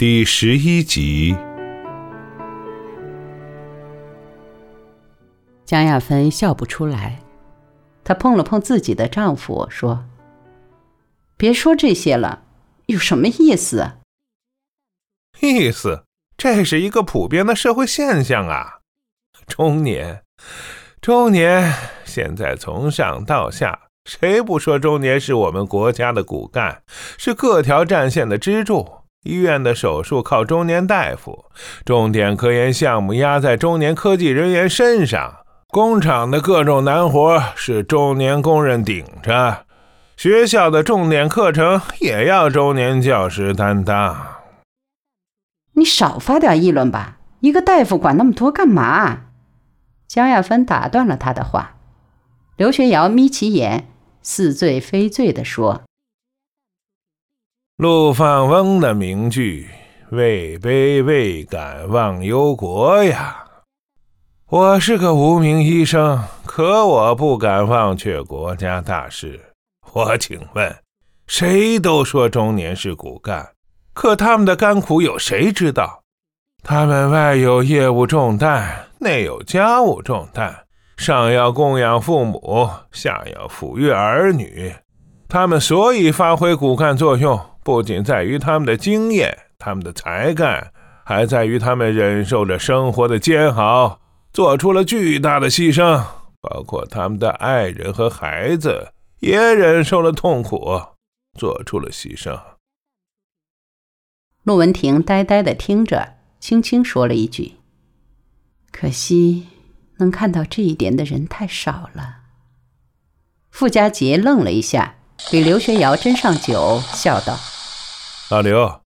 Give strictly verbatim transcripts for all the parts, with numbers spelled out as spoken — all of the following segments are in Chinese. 第十一集。江亚芬笑不出来，她碰了碰自己的丈夫，说：“别说这些了，有什么意思？”意思？这是一个普遍的社会现象啊！中年，中年，现在从上到下，谁不说中年是我们国家的骨干，是各条战线的支柱？医院的手术靠中年大夫，重点科研项目压在中年科技人员身上，工厂的各种难活是中年工人顶着，学校的重点课程也要中年教师担当。你少发点议论吧，一个大夫管那么多干嘛？江亚芬打断了他的话。刘学尧眯起眼，似醉非醉地说：“陆放翁的名句，位卑未敢忘忧国呀。我是个无名医生，可我不敢忘却国家大事。我请问，谁都说中年是骨干，可他们的甘苦有谁知道？他们外有业务重担，内有家务重担，上要供养父母，下要抚育儿女。他们所以发挥骨干作用，不仅在于他们的经验，他们的才干，还在于他们忍受着生活的煎熬，做出了巨大的牺牲，包括他们的爱人和孩子也忍受了痛苦，做出了牺牲。”陆文婷呆呆地听着，轻轻说了一句：“可惜能看到这一点的人太少了。”傅家杰愣了一下，给刘学尧斟上酒，笑道：“老刘，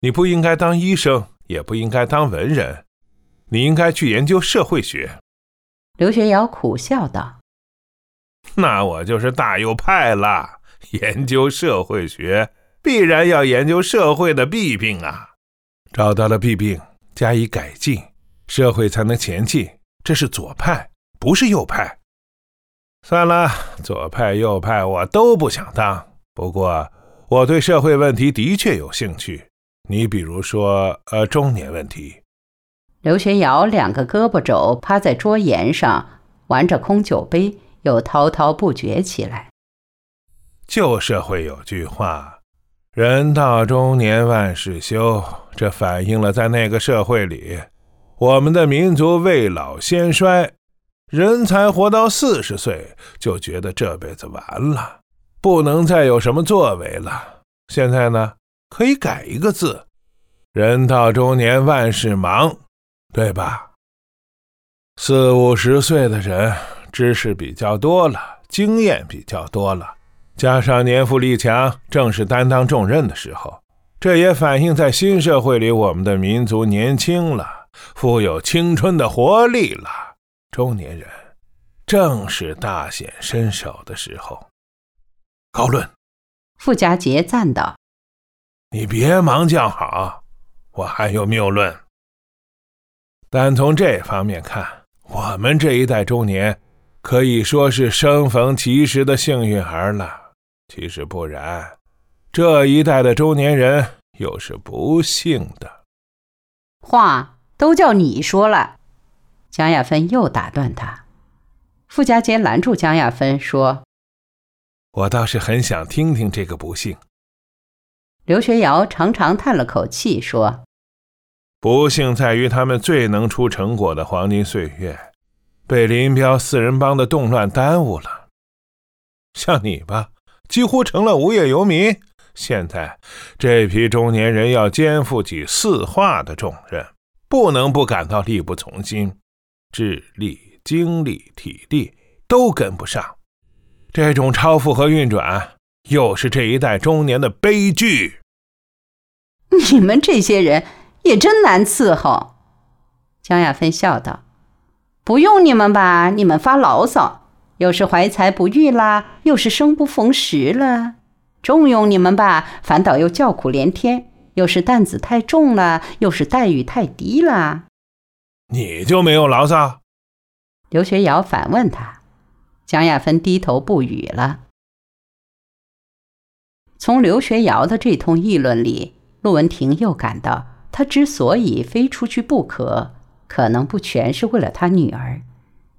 你不应该当医生，也不应该当文人，你应该去研究社会学。”刘学尧苦笑道：“那我就是大右派了，研究社会学，必然要研究社会的弊病啊。找到了弊病，加以改进，社会才能前进，这是左派，不是右派。算了，左派右派我都不想当，不过我对社会问题的确有兴趣，你比如说呃，中年问题。”刘学尧两个胳膊肘趴在桌沿上，玩着空酒杯，又滔滔不绝起来。“旧社会有句话，人到中年万事休，这反映了在那个社会里，我们的民族未老先衰。人才活到四十岁就觉得这辈子完了，不能再有什么作为了。现在呢，可以改一个字，人到中年万事忙，对吧？四五十岁的人知识比较多了，经验比较多了，加上年富力强，正是担当重任的时候。这也反映在新社会里，我们的民族年轻了，富有青春的活力了。中年人正是大显身手的时候。”“高论！”傅家杰赞道。“你别忙叫好，我还有谬论。但从这方面看，我们这一代中年可以说是生逢其时的幸运儿了。其实不然，这一代的中年人又是不幸的。”“话都叫你说了。”江亚芬又打断他。傅家杰拦住江亚芬说：“我倒是很想听听这个不幸。”刘学尧长长叹了口气说：“不幸在于他们最能出成果的黄金岁月，被林彪四人帮的动乱耽误了。像你吧，几乎成了无业游民。现在这批中年人要肩负起四化的重任，不能不感到力不从心。智力、精力、体力都跟不上，这种超负荷运转又是这一代中年的悲剧。”“你们这些人也真难伺候。”江亚芬笑道。“不用你们吧，你们发牢骚，又是怀才不遇啦，又是生不逢时了。重用你们吧，反倒又叫苦连天，又是担子太重了，又是待遇太低了。”“你就没有牢骚？”刘学尧反问他。江亚芬低头不语了。从刘学尧的这通议论里，陆文婷又感到他之所以非出去不可，可能不全是为了他女儿，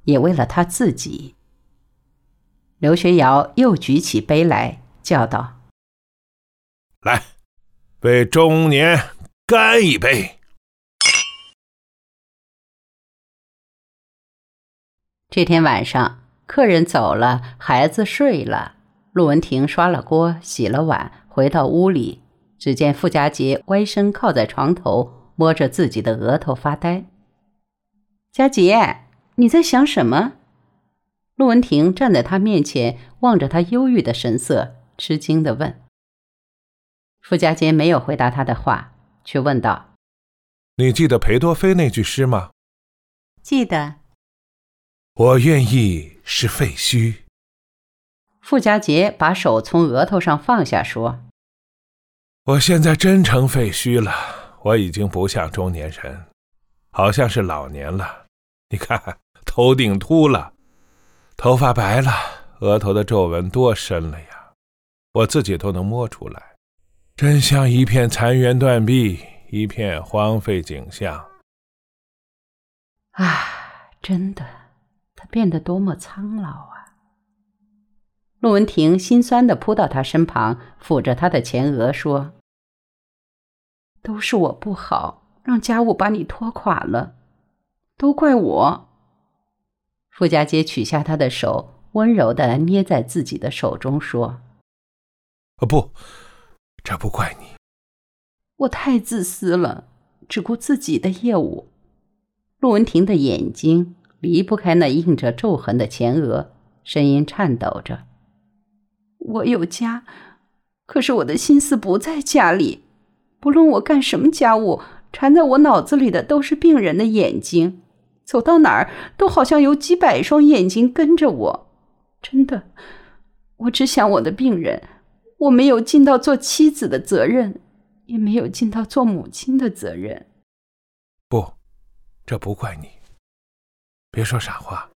也为了他自己。刘学尧又举起杯来，叫道：“来，为中年干一杯！”这天晚上，客人走了，孩子睡了，陆文婷刷了锅，洗了碗，回到屋里，只见傅家杰歪身靠在床头，摸着自己的额头发呆。“家杰，你在想什么？”陆文婷站在他面前，望着他忧郁的神色，吃惊地问。傅家杰没有回答他的话，却问道：“你记得裴多菲那句诗吗？”“记得。”“我愿意是废墟。”傅家杰把手从额头上放下，说：“我现在真成废墟了，我已经不像中年人，好像是老年了。你看，头顶秃了，头发白了，额头的皱纹多深了呀，我自己都能摸出来，真像一片残垣断壁，一片荒废景象。”啊，真的，他变得多么苍老啊！陆文婷心酸地扑到他身旁，抚着他的前额说：“都是我不好，让家务把你拖垮了，都怪我。”傅家杰取下他的手，温柔地捏在自己的手中，说：“不，这不怪你。我太自私了，只顾自己的业务。”陆文婷的眼睛离不开那印着皱痕的前额，声音颤抖着：“我有家，可是我的心思不在家里。不论我干什么家务，缠在我脑子里的都是病人的眼睛。走到哪儿都好像有几百双眼睛跟着我，真的，我只想我的病人，我没有尽到做妻子的责任，也没有尽到做母亲的责任。”“不，这不怪你，别说傻话，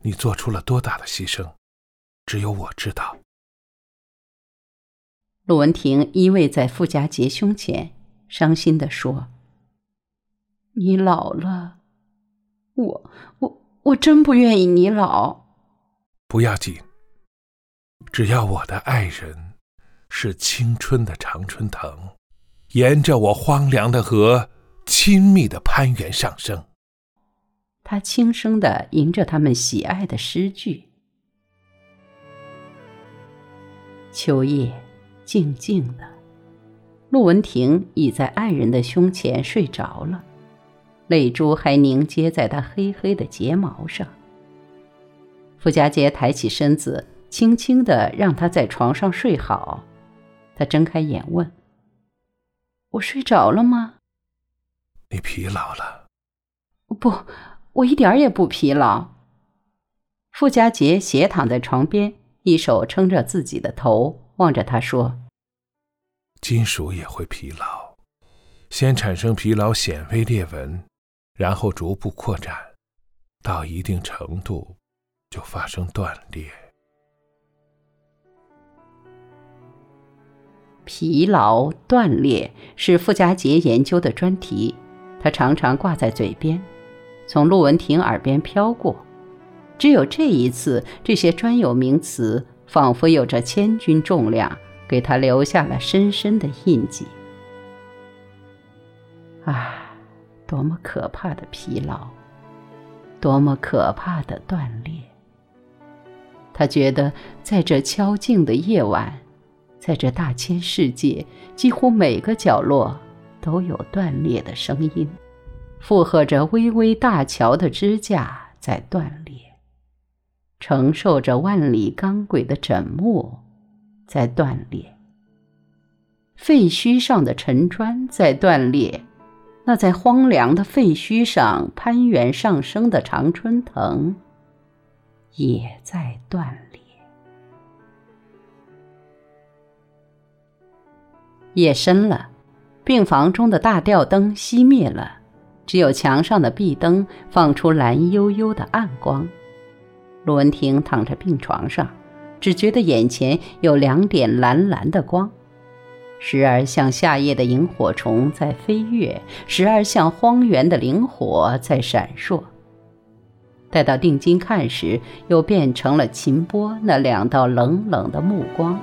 你做出了多大的牺牲，只有我知道。”陆文婷依偎在傅家杰胸前，伤心地说：“你老了，我我我真不愿意你老。”“不要紧，只要我的爱人是青春的常春藤，沿着我荒凉的河，亲密的攀援上升。”他轻声地吟着他们喜爱的诗句。秋夜静静的，陆文婷倚在爱人的胸前睡着了，泪珠还凝结在他黑黑的睫毛上。傅家杰抬起身子，轻轻地让他在床上睡好。他睁开眼问：“我睡着了吗？”“你疲劳了。”“不，我一点也不疲劳。”傅家杰斜躺在床边，一手撑着自己的头，望着他说：“金属也会疲劳，先产生疲劳显微裂纹，然后逐步扩展，到一定程度就发生断裂。”疲劳、断裂是傅家杰研究的专题，他常常挂在嘴边，从陆文婷耳边飘过。只有这一次，这些专有名词仿佛有着千钧重量，给他留下了深深的印记。啊，多么可怕的疲劳，多么可怕的断裂。他觉得在这悄静的夜晚，在这大千世界，几乎每个角落都有断裂的声音，附和着微微大桥的支架在断裂，承受着万里钢轨的枕木在断裂，废墟上的沉砖在断裂，那在荒凉的废墟上攀援上升的常春藤也在断裂。夜深了，病房中的大吊灯熄灭了，只有墙上的壁灯放出蓝幽幽的暗光。陆文婷躺在病床上，只觉得眼前有两点蓝蓝的光，时而像夏夜的萤火虫在飞跃，时而像荒原的灵火在闪烁。待到定睛看时，又变成了秦波那两道冷冷的目光。